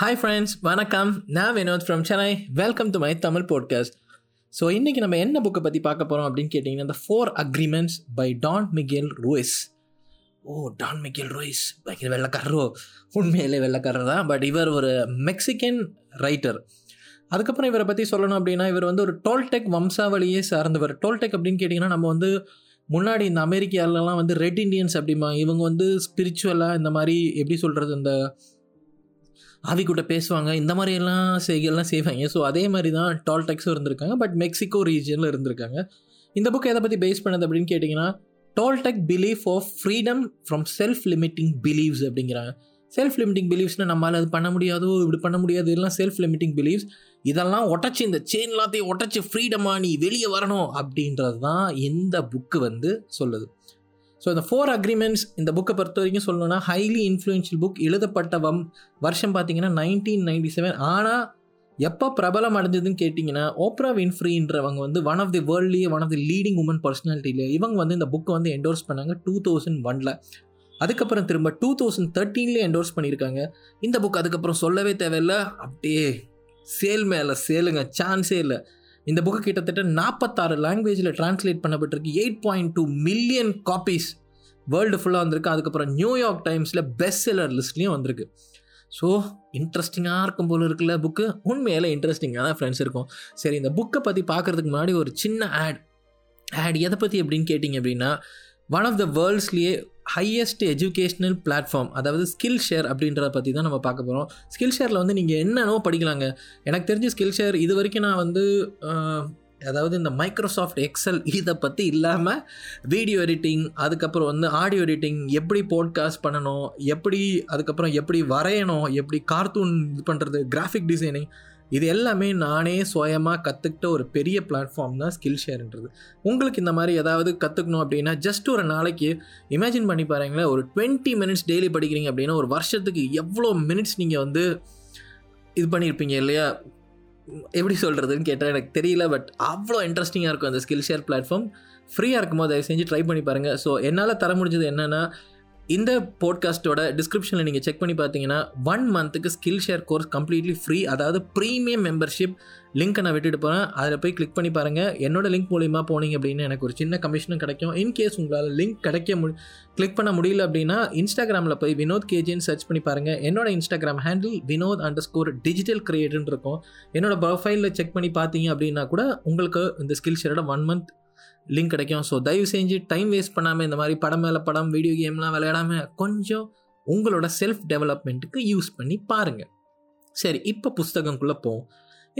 Hi friends, வணக்கம். நான் Vinod from Chennai. Welcome to my Tamil podcast. So இன்றைக்கி நம்ம என்ன புக்கை பற்றி பார்க்க போகிறோம் அப்படின்னு கேட்டிங்கன்னா, the four agreements by Don Miguel Ruiz. Don Miguel Ruiz பயங்கர வெள்ளைக்காரரோ? உண்மையிலே வெள்ளைக்காரர் தான். பட் இவர் ஒரு மெக்சிகன் ரைட்டர். அதுக்கப்புறம் இவரை பற்றி சொல்லணும் அப்படின்னா, இவர் வந்து ஒரு டோல்டெக் வம்சாவளியே சார்ந்தவர். டோல்டெக் அப்படின்னு கேட்டிங்கன்னா, நம்ம வந்து முன்னாடி இந்த அமெரிக்காவிலலாம் வந்து ரெட் இண்டியன்ஸ் அப்படிமா, இவங்க வந்து ஸ்பிரிச்சுவலாக இந்த மாதிரி எப்படி சொல்கிறது, இந்த ஆவிக்கூட்ட பேசுவாங்க, இந்த மாதிரியெல்லாம் செய்கள்லாம் செய்வாங்க. ஸோ அதே மாதிரி தான் டோல்டெக்ஸும் இருந்திருக்காங்க, பட் மெக்சிகோ ரீஜியனில் இருந்திருக்காங்க. இந்த புக் எதை பற்றி பேஸ் பண்ணது அப்படின்னு கேட்டிங்கன்னா, Toltec belief of freedom from self limiting beliefs அப்படிங்கிறாங்க. செல்ஃப் லிமிட்டிங் பிலீவ்ஸ்னால் நம்மளால் அது பண்ண முடியாதோ, இப்படி பண்ண முடியாது, இதெல்லாம் செல்ஃப் லிமிட்டிங் பிலீவ்ஸ். இதெல்லாம் உடச்சி, இந்த செயின் எல்லாத்தையும் உடச்சி ஃப்ரீடமாக நீ வெளியே வரணும் அப்படின்றது தான் இந்த புக்கு வந்து சொல்லுது. ஸோ இந்த ஃபோர் அக்ரிமெண்ட்ஸ் இந்த புக்கை பொறுத்த வரைக்கும் சொல்லணும்னா ஹைலி இன்ஃப்ளூயன்ஷியல் புக். எழுதப்பட்ட வருஷம் பார்த்தீங்கன்னா 1997. ஆனால் எப்போ பிரபலம் அடைஞ்சதுன்னு கேட்டிங்கன்னா, ஓப்ரா வின்ஃப்ரீன்றவங்க வந்து one of the leading woman பர்சனாலிட்டியில் இவங்க வந்து இந்த புக்கை வந்து என்டோர்ஸ் பண்ணாங்க 2001. அதுக்கப்புறம் திரும்ப 2013 என்டோர்ஸ் பண்ணியிருக்காங்க இந்த புக். அதுக்கப்புறம் சொல்லவே தேவையில்லை, அப்படியே சேல் மேலே சேலுங்க, சான்ஸே இல்லை. இந்த புக்கு கிட்டத்தட்ட 46 லாங்குவேஜில் டிரான்ஸ்லேட் பண்ணப்பட்டிருக்கு. 8.2 மில்லியன் காப்பீஸ் வேர்ல்டு ஃபுல்லாக வந்திருக்கு. அதுக்கப்புறம் நியூயார்க் டைம்ஸில் பெஸ்ட் செல்லர் லிஸ்ட்லேயும் வந்திருக்கு. ஸோ இன்ட்ரெஸ்டிங்காக இருக்கும் போல் இருக்குல்ல புக்கு. உண்மையில இன்ட்ரெஸ்டிங்காக தான் ஃப்ரெண்ட்ஸ் இருக்கும். சரி, இந்த புக்கை பற்றி பார்க்குறதுக்கு முன்னாடி ஒரு சின்ன ஆட் எதை பற்றி அப்படின்னு கேட்டிங்க அப்படின்னா, ஒன் ஆஃப் த வேர்ல்ட்ஸ்லேயே ஹையஸ்ட் எஜுகேஷ்னல் பிளாட்ஃபார்ம், அதாவது ஸ்கில் ஷேர் அப்படின்றத பற்றி தான் நம்ம பார்க்க போகிறோம். ஸ்கில் ஷேரில் வந்து நீங்கள் என்னென்னோ படிக்கலாங்க. எனக்கு தெரிஞ்சு ஸ்கில் ஷேர் இது வரைக்கும் நான் வந்து, அதாவது இந்த மைக்ரோசாஃப்ட் எக்ஸல் இதை பற்றி இல்லாமல் வீடியோ எடிட்டிங், அதுக்கப்புறம் வந்து ஆடியோ எடிட்டிங், எப்படி போட்காஸ்ட் பண்ணணும், அதுக்கப்புறம் எப்படி வரையணும், எப்படி கார்ட்டூன் இது பண்ணுறது, கிராஃபிக் டிசைனிங், இது எல்லாமே நானே சுயமாக கற்றுக்கிட்ட ஒரு பெரிய பிளாட்ஃபார்ம் தான் ஸ்கில் ஷேர்ன்றது. உங்களுக்கு இந்த மாதிரி ஏதாவது கற்றுக்கணும் அப்படின்னா, ஜஸ்ட் ஒரு நாளைக்கு இமேஜின் பண்ணி பாருங்களேன், ஒரு 20 மினிட்ஸ் டெய்லி படிக்கிறீங்க அப்படின்னா ஒரு வருஷத்துக்கு எவ்வளோ மினிட்ஸ் நீங்கள் வந்து இது பண்ணியிருப்பீங்க இல்லையா? எப்படி சொல்கிறதுன்னு கேட்டால் எனக்கு தெரியல, பட் அவ்வளோ இன்ட்ரெஸ்டிங்காக இருக்கும் அந்த ஸ்கில் ஷேர் பிளாட்ஃபார்ம். ஃப்ரீயாக இருக்கும்போது தயவு செஞ்சு ட்ரை பண்ணி பாருங்கள். ஸோ என்னால் தர முடிஞ்சது என்னென்னா, இந்த பாட்காஸ்ட்டோட டிஸ்கிரிப்ஷனில் நீங்கள் செக் பண்ணி பார்த்தீங்கன்னா 1 மந்த்துக்கு Skillshare course completely free, அதாவது ப்ரீமியம் மெம்பர்ஷிப் லிங்க்கை நான் விட்டுட்டு போகிறேன். அதில் போய் கிளிக் பண்ணி பாருங்கள். என்னோடய லிங்க் மூலிமா போனீங்க அப்படின்னா எனக்கு ஒரு சின்ன கமிஷனும் கிடைக்கும். இன்கேஸ் உங்களால் லிங்க் கிளிக் பண்ண முடியல அப்படின்னா, இன்ஸ்டாகிராமில் போய் வினோத் கேஜின்னு சர்ச் பண்ணி பாருங்கள். என்னோடய இன்ஸ்டாகிராம் ஹேண்டில் vinod_digital creatorன்னு இருக்கும். என்னோடய ப்ரொஃபைலில் செக் பண்ணி பார்த்தீங்க அப்படின்னா கூட உங்களுக்கு இந்த ஸ்கில் ஷேரோட 1 மந்த் லிங்க் கிடைக்கும். ஸோ தயவு செஞ்சு டைம் வேஸ்ட் பண்ணாமல் இந்த மாதிரி படம் மேலே படம், வீடியோ கேம்லாம் விளையாடாமல் கொஞ்சம் உங்களோட செல்ஃப் டெவலப்மெண்ட்டுக்கு யூஸ் பண்ணி பாருங்கள். சரி, இப்போ புஸ்தகம்குள்ளே போவோம்.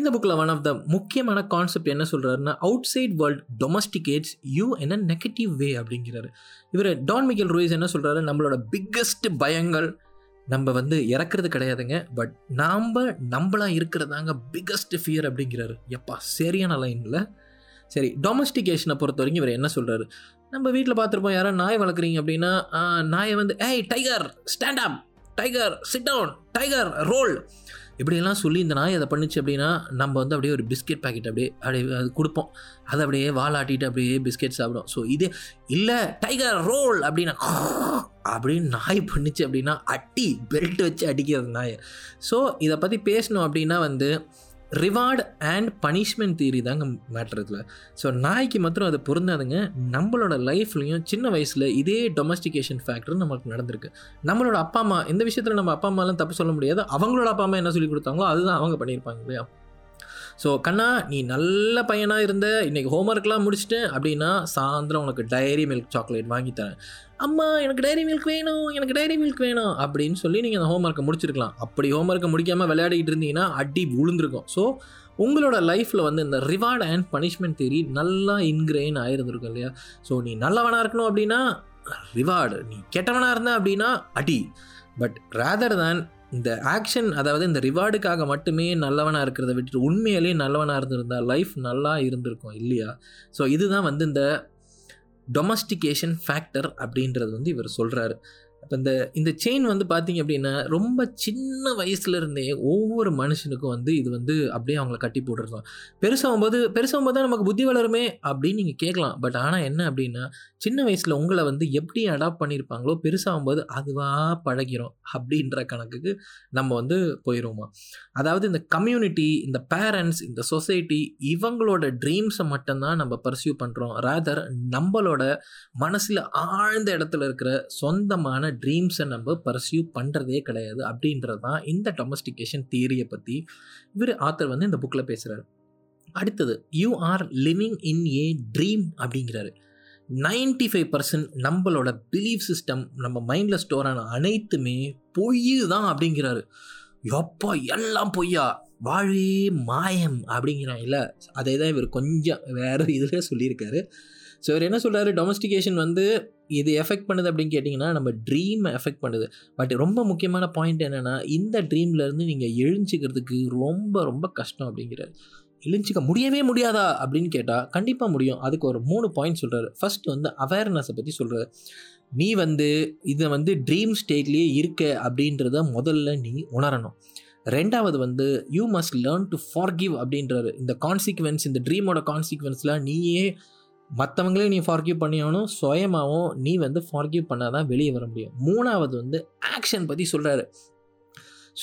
இந்த புக்கில் ஒன் ஆஃப் த முக்கியமான கான்செப்ட் என்ன சொல்கிறாருன்னா, outside world domesticates you in a negative way அப்படிங்கிறாரு. இவர் டான் மிகேல் ரூயிஸ் என்ன சொல்கிறாரு, நம்மளோட பிக்கஸ்ட் பயங்கள் நம்ம வந்து இறக்குறது கிடையாதுங்க, பட் நம்மளாக இருக்கிறதாங்க பிக்கஸ்ட் ஃபியர் அப்படிங்கிறாரு. எப்பா சரியான லைனில். சரி, டொமஸ்டிகேஷனை பொறுத்த வரைக்கும் இவர் என்ன சொல்கிறாரு, நம்ம வீட்டில் பார்த்துருப்போம், யாராவது நாய் வளர்க்குறீங்க அப்படின்னா நாயை வந்து ஏய் tiger stand up, tiger sit down, tiger roll, இப்படியெல்லாம் சொல்லி இந்த நாய் அதை பண்ணிச்சு அப்படின்னா நம்ம வந்து அப்படியே ஒரு பிஸ்கெட் பேக்கெட் அப்படியே அது கொடுப்போம், அதை அப்படியே வாலாட்டிட்டு அப்படியே பிஸ்கெட் சாப்பிடும். ஸோ இதே இல்லை டைகர் ரோல் அப்படின்னா அப்படின்னு நாய் பண்ணிச்சு அப்படின்னா அட்டி பெல்ட் வச்சு அடிக்கிறது நாயை. ஸோ இதை பற்றி பேசணும் அப்படின்னா வந்து ரிவார்டு அண்ட் பனிஷ்மெண்ட் தியரி தாங்க மேட்டர்ல. ஸோ நாய்க்கு மாத்திரம் அது பொருந்தாதுங்க, நம்மளோட லைஃப்லையும் சின்ன வயசில் இதே டொமஸ்டிகேஷன் ஃபேக்டர் நமக்கு நடந்திருக்கு. நம்மளோட அப்பா அம்மா இந்த விஷயத்தில் நம்ம அப்பா அம்மாலாம் தப்பு சொல்ல முடியாது, அவங்களோட அப்பா அம்மா என்ன சொல்லி கொடுத்தாங்களோ அதுதான் அவங்க பண்ணியிருப்பாங்க இல்லையா? ஸோ கண்ணா நீ நல்ல பையனாக இருந்த, இன்றைக்கி ஹோம்ஒர்க்லாம் முடிச்சுட்டேன் அப்படின்னா சாயந்தரம் உனக்கு டைரி மில்க் சாக்லேட் வாங்கித்தரேன். அம்மா எனக்கு டைரி மில்க் வேணும் அப்படின்னு சொல்லி நீங்கள் அந்த ஹோம் ஒர்க்கை முடிச்சிருக்கலாம். அப்படி ஹோம் ஒர்க்கை முடிக்காமல் விளையாடிக்கிட்டு இருந்தீங்கன்னா அடி விழுந்திருக்கும். ஸோ உங்களோட லைஃப்பில் வந்து இந்த ரிவார்டு அண்ட் பனிஷ்மெண்ட் தியரி நல்லா இன்கிரெயின் ஆகிருந்திருக்கும் இல்லையா? ஸோ நீ நல்லவனாக இருக்கணும் அப்படின்னா ரிவார்டு, நீ கெட்டவனாக இருந்த அப்படின்னா அடி. பட் ரேதர் தேன் இந்த ஆக்ஷன், அதாவது இந்த ரிவார்டுக்காக மட்டுமே நல்லவனாக இருக்கிறத விட்டுட்டு உண்மையிலேயே நல்லவனாக இருந்திருந்தா லைஃப் நல்லா இருந்திருக்கும் இல்லையா? ஸோ இதுதான் வந்து இந்த டொமஸ்டிகேஷன் ஃபேக்டர் அப்படின்றது வந்து இவர் சொல்கிறாரு. இப்போ இந்த செயின் வந்து பார்த்திங்க அப்படின்னா ரொம்ப சின்ன வயசுலேருந்தே ஒவ்வொரு மனுஷனுக்கும் வந்து இது வந்து அப்படியே அவங்கள கட்டி போட்டுருந்தோம். பெருசாகும்போது தான் நமக்கு புத்தி வளருமே அப்படின்னு நீங்கள் கேட்கலாம். பட் ஆனால் என்ன அப்படின்னா, சின்ன வயசில் உங்களை வந்து எப்படி அடாப்ட் பண்ணியிருப்பாங்களோ பெருசாகும்போது அதுவாக பழகிறோம் அப்படின்ற கணக்குக்கு நம்ம வந்து போயிடுவோமா. அதாவது இந்த கம்யூனிட்டி, இந்த பேரண்ட்ஸ், இந்த சொசைட்டி, இவங்களோட ட்ரீம்ஸை மட்டும்தான் நம்ம பர்சியூ பண்ணுறோம். ராதர் நம்மளோட மனசில் ஆழ்ந்த இடத்துல இருக்கிற சொந்தமான ட்ரீம்ஸை நம்ம பர்சியூ பண்ணுறதே கிடையாது அப்படின்றது தான் இந்த டொமஸ்டிகேஷன் தியரியை பற்றி இவர் ஆத்தர் வந்து இந்த புக்கில் பேசுகிறார். அடுத்தது, you are living in a dream அப்படிங்கிறாரு. 95% நம்மளோட பிலீஃப் சிஸ்டம், நம்ம மைண்டில் ஸ்டோர் ஆன அனைத்துமே பொய் தான் அப்படிங்கிறாரு. எப்போ எல்லாம் பொய்யா, வாழே மாயம் அப்படிங்கிறான் இல்லை, அதே தான் இவர் கொஞ்சம் வேறு இதில் சொல்லியிருக்காரு. ஸோ இவர் என்ன சொல்கிறாரு, டொமஸ்டிகேஷன் வந்து இது எஃபெக்ட் பண்ணுது அப்படின்னு கேட்டிங்கன்னா நம்ம ட்ரீமை எஃபெக்ட் பண்ணுது. பட் ரொம்ப முக்கியமான பாயிண்ட் என்னென்னா, இந்த ட்ரீம்லேருந்து நீங்கள் எழுஞ்சிக்கிறதுக்கு ரொம்ப ரொம்ப கஷ்டம் அப்படிங்கிறாரு. எழுஞ்சிக்க முடியவே முடியாதா அப்படின்னு கேட்டால் கண்டிப்பாக முடியும். அதுக்கு ஒரு 3 பாயிண்ட் சொல்கிறாரு. ஃபஸ்ட் வந்து அவேர்னஸை பற்றி சொல்கிறாரு. நீ வந்து இதை வந்து ட்ரீம் ஸ்டேட்லேயே இருக்க அப்படின்றத முதல்ல நீ உணரணும். ரெண்டாவது வந்து you must learn to forgive அப்படின்றாரு. இந்த கான்சிக்வென்ஸ், இந்த ட்ரீமோட கான்சிக்வென்ஸ்லாம் நீயே மற்றவங்களே நீ ஃபார்கிவ் பண்ணியாகணும். சுயமாகவும் நீ வந்து ஃபார்கிவ் பண்ணாதான் வெளியே வர முடியும். மூணாவது வந்து ஆக்ஷன் பற்றி சொல்கிறாரு.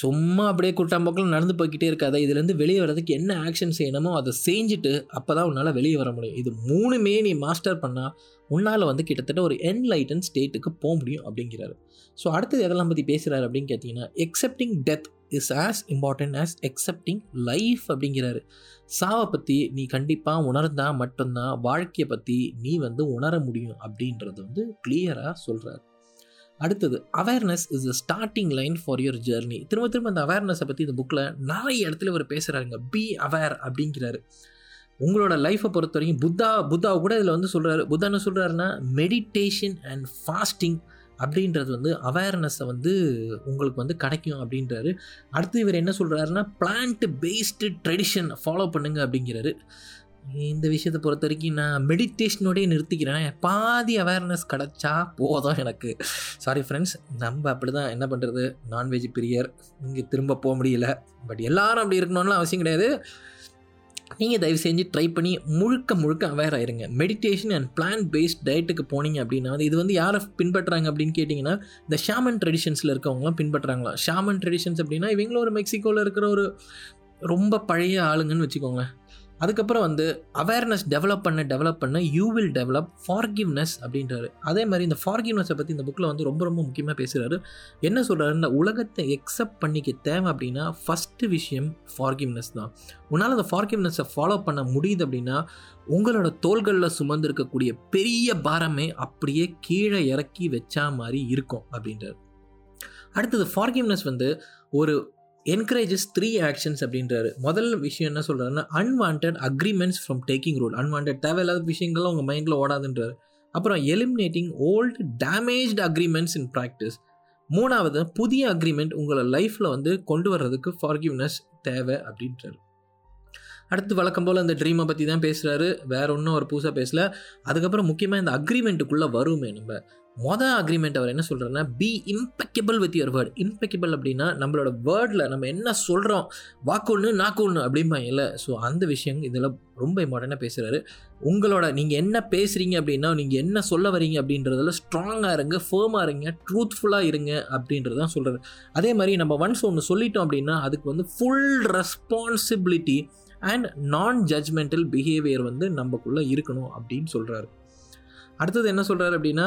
சும்மா அப்படியே கூட்டாம்போக்கில் நடந்து போய்கிட்டே இருக்காது, இதுலேருந்து வெளியே வர்றதுக்கு என்ன ஆக்ஷன் செய்யணுமோ அதை செஞ்சுட்டு அப்போ தான் உன்னால் வெளியே வர முடியும். இது 3மே நீ மாஸ்டர் பண்ணால் உன்னால் வந்து கிட்டத்தட்ட ஒரு என்லைட்டன் ஸ்டேட்டுக்கு போக முடியும் அப்படிங்கிறாரு. ஸோ அடுத்தது எதெல்லாம் பற்றி பேசுகிறாரு அப்படின்னு கேட்டிங்கன்னா, accepting death is as important as accepting life அப்படிங்கிறாரு. சாவை பற்றி நீ கண்டிப்பாக உணர்ந்தால் மட்டும்தான் வாழ்க்கையை பற்றி நீ வந்து உணர முடியும் அப்படின்றது வந்து கிளியராக சொல்கிறாரு. அடுத்தது, awareness is a starting line for your journey. திரும்ப திரும்ப அந்த அவேர்னஸை பற்றி இந்த புக்கில் நிறைய இடத்துல இவர் பேசுகிறாருங்க. பி அவேர் அப்படிங்கிறாரு. உங்களோட லைஃப்பை பொறுத்த வரைக்கும் புத்தாவை கூட இதில் வந்து சொல்கிறாரு. புத்தா என்ன சொல்கிறாருன்னா, மெடிடேஷன் அண்ட் ஃபாஸ்டிங் அப்படின்றது வந்து அவேர்னஸை வந்து உங்களுக்கு வந்து கிடைக்கும் அப்படின்றாரு. அடுத்து இவர் என்ன சொல்கிறாருன்னா, பிளான்ட் பேஸ்டு ட்ரெடிஷன் ஃபாலோ பண்ணுங்க அப்படிங்கிறாரு. இந்த விஷயத்தை பொறுத்த வரைக்கும் நான் மெடிடேஷனோடய நிறுத்திக்கிறேன், பாதி அவேர்னஸ் கிடச்சா போதும் எனக்கு. சாரி ஃப்ரெண்ட்ஸ், நம்ம அப்படி தான் என்ன பண்ணுறது, நான்வெஜ் பிரியர், இங்கே திரும்ப போக முடியல. பட் எல்லோரும் அப்படி இருக்கணும்னு அவசியம் கிடையாது. நீங்கள் தயவு செஞ்சு ட்ரை பண்ணி முழுக்க அவேர் ஆகிருங்க. மெடிடேஷன் அண்ட் பிளான் பேஸ்ட் டயட்டுக்கு போனீங்க அப்படின்னா, இது வந்து யாரை பின்பற்றுறாங்க அப்படின்னு கேட்டிங்கன்னா, இந்த ஷாமன் ட்ரெடிஷன்ஸில் இருக்கவங்களாம் பின்பற்றுறாங்களா. ஷாமன் ட்ரெடிஷன்ஸ் அப்படின்னா இவங்களும் ஒரு மெக்சிகோவில் இருக்கிற ஒரு ரொம்ப பழைய ஆளுங்கன்னு வச்சுக்கோங்களேன். அதுக்கப்புறம் வந்து அவேர்னஸ் டெவலப் பண்ண யூ வில் டெவலப் ஃபார்கிவ்னஸ் அப்படின்றாரு. அதே மாதிரி இந்த ஃபார்கிவ்னஸை பற்றி இந்த புக்கில் வந்து ரொம்ப ரொம்ப முக்கியமாக பேசுகிறாரு. என்ன சொல்கிறாரு, இந்த உலகத்தை எக்ஸப்ட் பண்ணிக்க தேவை அப்படின்னா ஃபஸ்ட்டு விஷயம் ஃபார்கிவ்னஸ் தான். உன்னால் அந்த ஃபார்கிவ்னஸை ஃபாலோ பண்ண முடியுது அப்படின்னா உங்களோட தோள்களில் சுமந்திருக்கக்கூடிய பெரிய பாரமே அப்படியே கீழே இறக்கி வச்சா மாதிரி இருக்கும் அப்படின்றாரு. அடுத்தது, ஃபார்கிவ்னஸ் வந்து ஒரு என்கரேஜஸ் 3 ஆக்ஷன்ஸ் அப்படின்றாரு. முதல் விஷயம் என்ன சொல்கிறாருன்னா, unwanted agreements from taking role. Unwanted தேவையில்லாத விஷயங்கள்லாம் உங்கள் மைண்டில் ஓடாதுன்றார். அப்புறம் eliminating old damaged agreements in practice. மூணாவது, புதிய அக்ரிமெண்ட் உங்களை லைஃப்பில் வந்து கொண்டு வர்றதுக்கு ஃபார்கிவ்னஸ் தேவை அப்படின்றாரு. அடுத்து வழக்கம் போல் அந்த ட்ரீமை பற்றி தான் பேசுகிறாரு, வேறு ஒன்றும் ஒரு புதுசாக பேசல. அதுக்கப்புறம் முக்கியமாக இந்த அக்ரிமெண்ட்டுக்குள்ளே வருமே நம்ம மொதல் அக்ரிமெண்ட். அவர் என்ன சொல்கிறாருன்னா, be impeccable with your word. Impeccable அப்படின்னா நம்மளோட வேர்டில் நம்ம என்ன சொல்கிறோம், வாக்கொன்று நாக்கொன்று அப்படிம்பாங்க இல்லை. ஸோ அந்த விஷயம் இதெல்லாம் ரொம்ப இம்பார்ட்டண்ட்டாக பேசுகிறாரு. உங்களோட நீங்கள் என்ன பேசுகிறீங்க அப்படின்னா, நீங்கள் என்ன சொல்ல வரீங்க அப்படின்றதில் ஸ்ட்ராங்காக இருங்க, ஃபேர்மாக இருங்க, ட்ரூத்ஃபுல்லாக இருங்க அப்படின்றதான் சொல்கிறாரு. அதே மாதிரி நம்ம ஒன்ஸ் ஒன்று சொல்லிட்டோம் அப்படின்னா அதுக்கு வந்து full responsibility and non judgmental behaviour வந்து நம்மக்குள்ளே இருக்கணும் அப்படின்னு சொல்கிறாரு. அடுத்தது என்ன சொல்கிறாரு அப்படின்னா,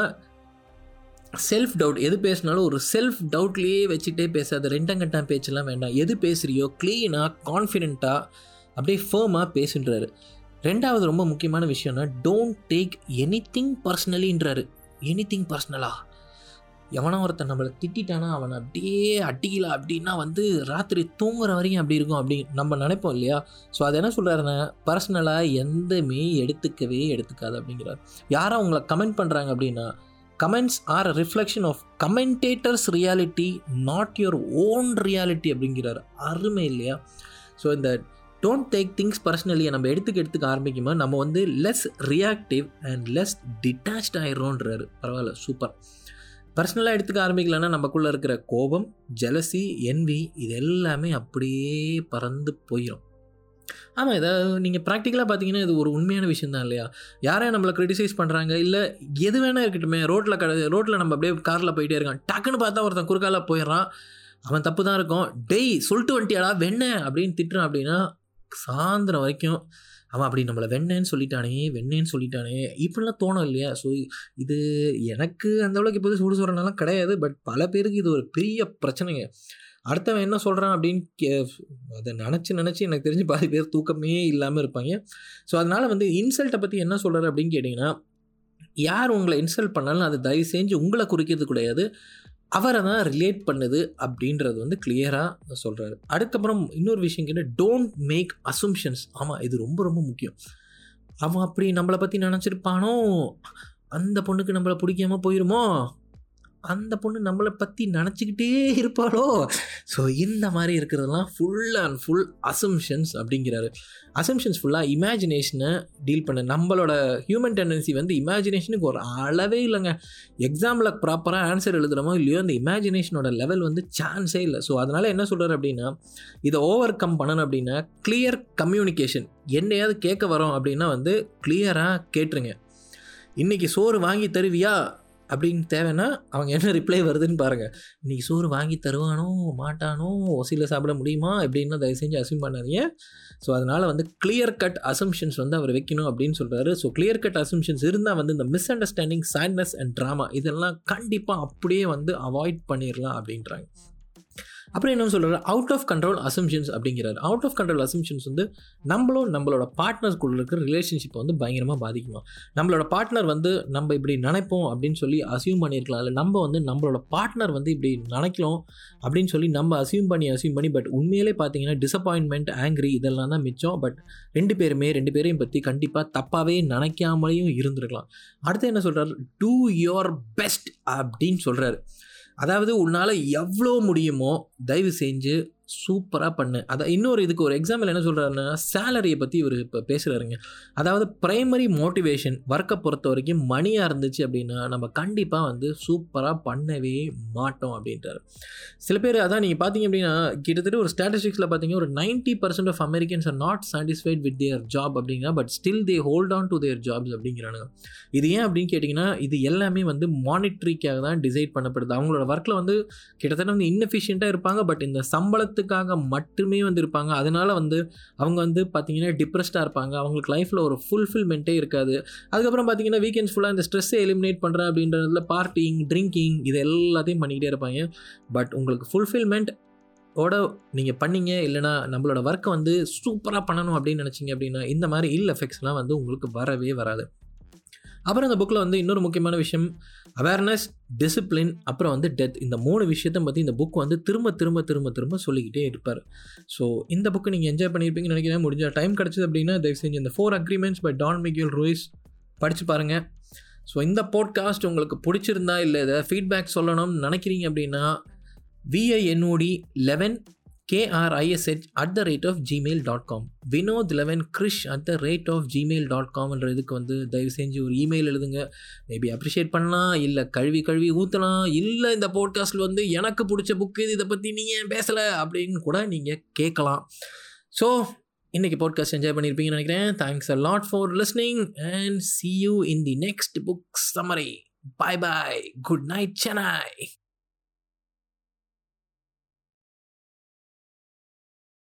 செல்ஃப் டவுட். எது பேசினாலும் ஒரு செல்ஃப் டவுட்லேயே வச்சுட்டே பேசாது, ரெண்டங்கட்டாம் பேச்செல்லாம் வேண்டாம். எது பேசுகிறியோ க்ளீனாக, கான்ஃபிடென்ட்டாக, அப்படியே ஃபேர்மாக பேசுன்றாரு. ரெண்டாவது ரொம்ப முக்கியமான விஷயம்னா, டோன்ட் டேக் எனி திங் பர்சனலின்றாரு. எனி திங் பர்சனலாக எவனோ ஒருத்தன் நம்மளை திட்டானா அவனை அப்படியே அடிக்கல அப்படின்னா வந்து ராத்திரி தூங்குற வரைக்கும் அப்படி இருக்கும் அப்படின்னு நம்ம நினைப்போம் இல்லையா. ஸோ அது என்ன சொல்கிறாருன்னா, பர்சனலாக எந்தமே எடுத்துக்காது அப்படிங்கிறார். யாரோ உங்களை கமெண்ட் பண்ணுறாங்க அப்படின்னா, comments are a reflection of commentators reality, not your own reality அப்படிங்கிறார். அருமை இல்லையா. ஸோ இந்த டோன்ட் டேக் திங்ஸ் பர்சனலியை நம்ம எடுத்துக்க ஆரம்பிக்குமா நம்ம வந்து லெஸ் ரியாக்டிவ் அண்ட் லெஸ் டிட்டாச்சாயிரோன்றாரு. பரவாயில்ல, சூப்பர். பர்சனலாக எடுத்துக்க ஆரம்பிக்கலன்னா நமக்குள்ளே இருக்கிற கோபம், ஜெலசி, என்வி இது எல்லாமே அப்படியே பறந்து போயிடும். ஆமாம், இதை நீங்கள் ப்ராக்டிக்கலாக பார்த்தீங்கன்னா இது ஒரு உண்மையான விஷயந்தான் இல்லையா? யாரையும் நம்மளை க்ரிட்டிசைஸ் பண்ணுறாங்க இல்லை எது வேணா இருக்கட்டுமே, ரோட்டில் நம்ம அப்படியே காரில் போயிட்டே இருக்கான், டக்குன்னு பார்த்தா ஒருத்தன் குறுக்கால போயிடுறான், அவன் தப்பு தான் இருக்கும், டெய் சொல்லிட்டு வந்துட்டியாடா வெண்ணை அப்படின்னு திட்டுறான் அப்படின்னா சாயந்தரம் வரைக்கும் அவன் அப்படி நம்மளை வெண்ணேன்னு சொல்லிட்டானே இப்படிலாம் தோணும் இல்லையா? ஸோ இது எனக்கு அந்தளவுக்கு இப்போது சுடு சொல்கிறனாலாம் கிடையாது, பட் பல பேருக்கு இது ஒரு பெரிய பிரச்சனைங்க. அடுத்தவன் என்ன சொல்கிறான் அப்படின்னு அதை நினச்சி எனக்கு தெரிஞ்சு பாதி பேர் தூக்கமே இல்லாமல் இருப்பாங்க. ஸோ அதனால் வந்து இன்சல்ட்டை பற்றி என்ன சொல்கிறாரு அப்படின்னு கேட்டிங்கன்னா, யார் உங்களை இன்சல்ட் பண்ணாலும் அது தயவு செஞ்சு உங்களை குறிக்கிறது கிடையாது, அவரை தான் ரிலேட் பண்ணுது அப்படின்றது வந்து கிளியராக சொல்கிறாரு. அதுக்கப்புறம் இன்னொரு விஷயம் கேட்டால் டோன்ட் மேக் அசம்ஷன்ஸ். ஆமாம், இது ரொம்ப ரொம்ப முக்கியம். அவன் அப்படி நம்மளை பற்றி நினச்சிருப்பானோ, அந்த பொண்ணுக்கு நம்மளை பிடிக்காமல் போயிடுமோ, அந்த பொண்ணு நம்மளை பற்றி நினச்சிக்கிட்டே இருப்பாளோ, ஸோ இந்த மாதிரி இருக்கிறதெல்லாம் ஃபுல் அண்ட் ஃபுல் அசம்ஷன்ஸ் அப்படிங்கிறாரு. அசம்ஷன்ஸ் ஃபுல்லாக இமேஜினேஷனை டீல் பண்ண நம்மளோட ஹியூமன் டெண்டன்சி வந்து இமேஜினேஷனுக்கு ஒரு அளவே இல்லைங்க. எக்ஸாமில் ப்ராப்பராக ஆன்சர் எழுதுகிறோமோ இல்லையோ, அந்த இமேஜினேஷனோட லெவல் வந்து சான்ஸே இல்லை. ஸோ அதனால் என்ன சொல்கிறார் அப்படின்னா, இதை ஓவர் கம் பண்ணணும் அப்படின்னா கிளியர் கம்யூனிகேஷன். என்னையாவது கேட்க வரோம் அப்படின்னா வந்து கிளியராக கேட்டுருங்க. இன்றைக்கி சோறு வாங்கி தருவியா அப்படின்னு தேவைன்னா அவங்க என்ன ரிப்ளை வருதுன்னு பாருங்கள். இன்றைக்கி சோறு வாங்கி தருவானோ மாட்டானோ, ஒசியில் சாப்பிட முடியுமா எப்படின்னா தயவு செஞ்சு அசியூம் பண்ணாதீங்க. ஸோ அதனால் வந்து கிளியர் கட் அசம்ஷன்ஸ் வந்து அவர் வைக்கணும் அப்படின்னு சொல்கிறாரு. ஸோ கிளியர் கட் அசம்ஷன்ஸ் இருந்தால் வந்து இந்த misunderstanding, sadness and drama இதெல்லாம் கண்டிப்பாக அப்படியே வந்து அவாய்ட் பண்ணிடலாம் அப்படின்றாங்க. அப்புறம் என்ன சொல்கிறாரு, அவுட் ஆஃப் கண்ட்ரோல் அசம்ஷன்ஸ் அப்படிங்கிறாரு. அவுட் ஆஃப் கண்ட்ரோல் அசம்ஷன்ஸ் வந்து நம்மளோட பார்ட்னர்ஸ்குள்ள இருக்கிற ரிலேஷன்ஷிப்பை வந்து பயங்கரமாக பாதிக்குமா. நம்மளோட பார்ட்னர் வந்து நம்ம இப்படி நினைப்போம் அப்படின்னு சொல்லி அசியூம் பண்ணியிருக்கலாம், இல்லை நம்ம வந்து நம்மளோட பார்ட்னர் வந்து இப்படி நினைக்கலாம் அப்படின்னு சொல்லி நம்ம அசியூம் பண்ணி பட் உண்மையிலே பார்த்தீங்கன்னா டிசப்பாயின்மெண்ட், ஆங்க்ரி இதெல்லாம் தான் மிச்சம். பட் ரெண்டு பேரையும் பற்றி கண்டிப்பாக தப்பாகவே நினைக்காமலேயும் இருந்திருக்கலாம். அடுத்து என்ன சொல்கிறாரு, டூ யுவர் பெஸ்ட் அப்படின்னு சொல்கிறாரு. அதாவது உன்னால் எவ்வளோ முடியுமோ தயவு செஞ்சு சூப்பராக பண்ணு. அதை இன்னொரு இதுக்கு ஒரு எக்ஸாம்பிள் என்ன சொல்கிறாருன்னா, சேலரியை பற்றி இவர் இப்போ பேசுகிறாருங்க. அதாவது ப்ரைமரி மோட்டிவேஷன் ஒர்க்கை பொறுத்த வரைக்கும் மணியாக இருந்துச்சு அப்படின்னா நம்ம கண்டிப்பாக வந்து சூப்பராக பண்ணவே மாட்டோம் அப்படின்றாரு. சில பேர் அதான் நீங்கள் பார்த்தீங்க அப்படின்னா கிட்டத்தட்ட ஒரு ஸ்டாட்டிஸ்டிக்ஸில் பார்த்தீங்கன்னா ஒரு 90% of Americans are not satisfied with their job அப்படிங்கிற, but still they hold on to their jobs அப்படிங்கிறாங்க. இது ஏன் அப்படின்னு கேட்டிங்கன்னா, இது எல்லாமே வந்து மானிட்டரிக்காக தான் டிசைட் பண்ணப்படுது. அவங்களோட ஒர்க்கில் வந்து கிட்டத்தட்ட வந்து இன்எஃபிஷியண்ட்டாக இருப்பாங்க, பட் இந்த சம்பளத்தை மட்டுமே வந்து இருப்பாங்க. அதனால வந்து அவங்க வந்து பார்த்தீங்கன்னா டிப்ரெஸ்டாக இருப்பாங்க, அவங்களுக்கு லைஃப்பில் ஒரு ஃபுல்ஃபில்மெண்ட்டே இருக்காது. அதுக்கப்புறம் பார்த்தீங்கன்னா வீக்கெண்ட்ஸ் ஃபுல்லாக இந்த ஸ்ட்ரெஸ்ஸை எலிமினேட் பண்ணுறேன் அப்படின்றதுல பார்ட்டிங், ட்ரிங்கிங் இது எல்லாத்தையும் பண்ணிக்கிட்டே இருப்பாங்க. பட் உங்களுக்கு ஃபுல்ஃபில்மெண்ட் ஓட நீங்கள் பண்ணிங்க, இல்லைனா நம்மளோட ஒர்க்கை வந்து சூப்பராக பண்ணணும் அப்படின்னு நினச்சிங்க அப்படின்னா இந்த மாதிரி இல் எஃபெக்ட்ஸ்லாம் வந்து உங்களுக்கு வரவே வராது. அப்புறம் இந்த புக்கில் வந்து இன்னொரு முக்கியமான விஷயம் அவேர்னஸ், டிசிப்ளின், அப்புறம் வந்து டெத். இந்த 3 விஷயத்தை பற்றி இந்த புக் வந்து திரும்ப சொல்லிக்கிட்டே இருப்பார். ஸோ இந்த புக்கு நீங்கள் என்ஜாய் பண்ணியிருப்பீங்கன்னு நினைக்கிறேன். முடிஞ்ச டைம் கிடச்சிது அப்படின்னா தயவு செஞ்சு இந்த 4 agreements by Don Miguel Ruiz படித்து பாருங்கள். ஸோ இந்த பாட்காஸ்ட் உங்களுக்கு பிடிச்சிருந்தா, இல்லை இதை ஃபீட்பேக் சொல்லணும்னு நினைக்கிறீங்க அப்படின்னா vinod11krish@gmail.com vinod11krish@gmail.com என்ற இதுக்கு வந்து தயவு செஞ்சு ஒரு இமெயில் எழுதுங்க. மேபி அப்ரிஷியேட் பண்ணலாம், இல்லை கழுவி ஊற்றலாம், இல்லை இந்த போட்காஸ்ட்டில் வந்து எனக்கு பிடிச்ச புக்கு இதை பற்றி நீங்கள் பேசலை அப்படின்னு கூட நீங்கள் கேட்கலாம். ஸோ இன்றைக்கி பாட்காஸ்ட் என்ஜாய் பண்ணியிருப்பீங்கன்னு நினைக்கிறேன். Thanks a lot for listening and see you in the next book summary. Bye bye. Good night, Chennai.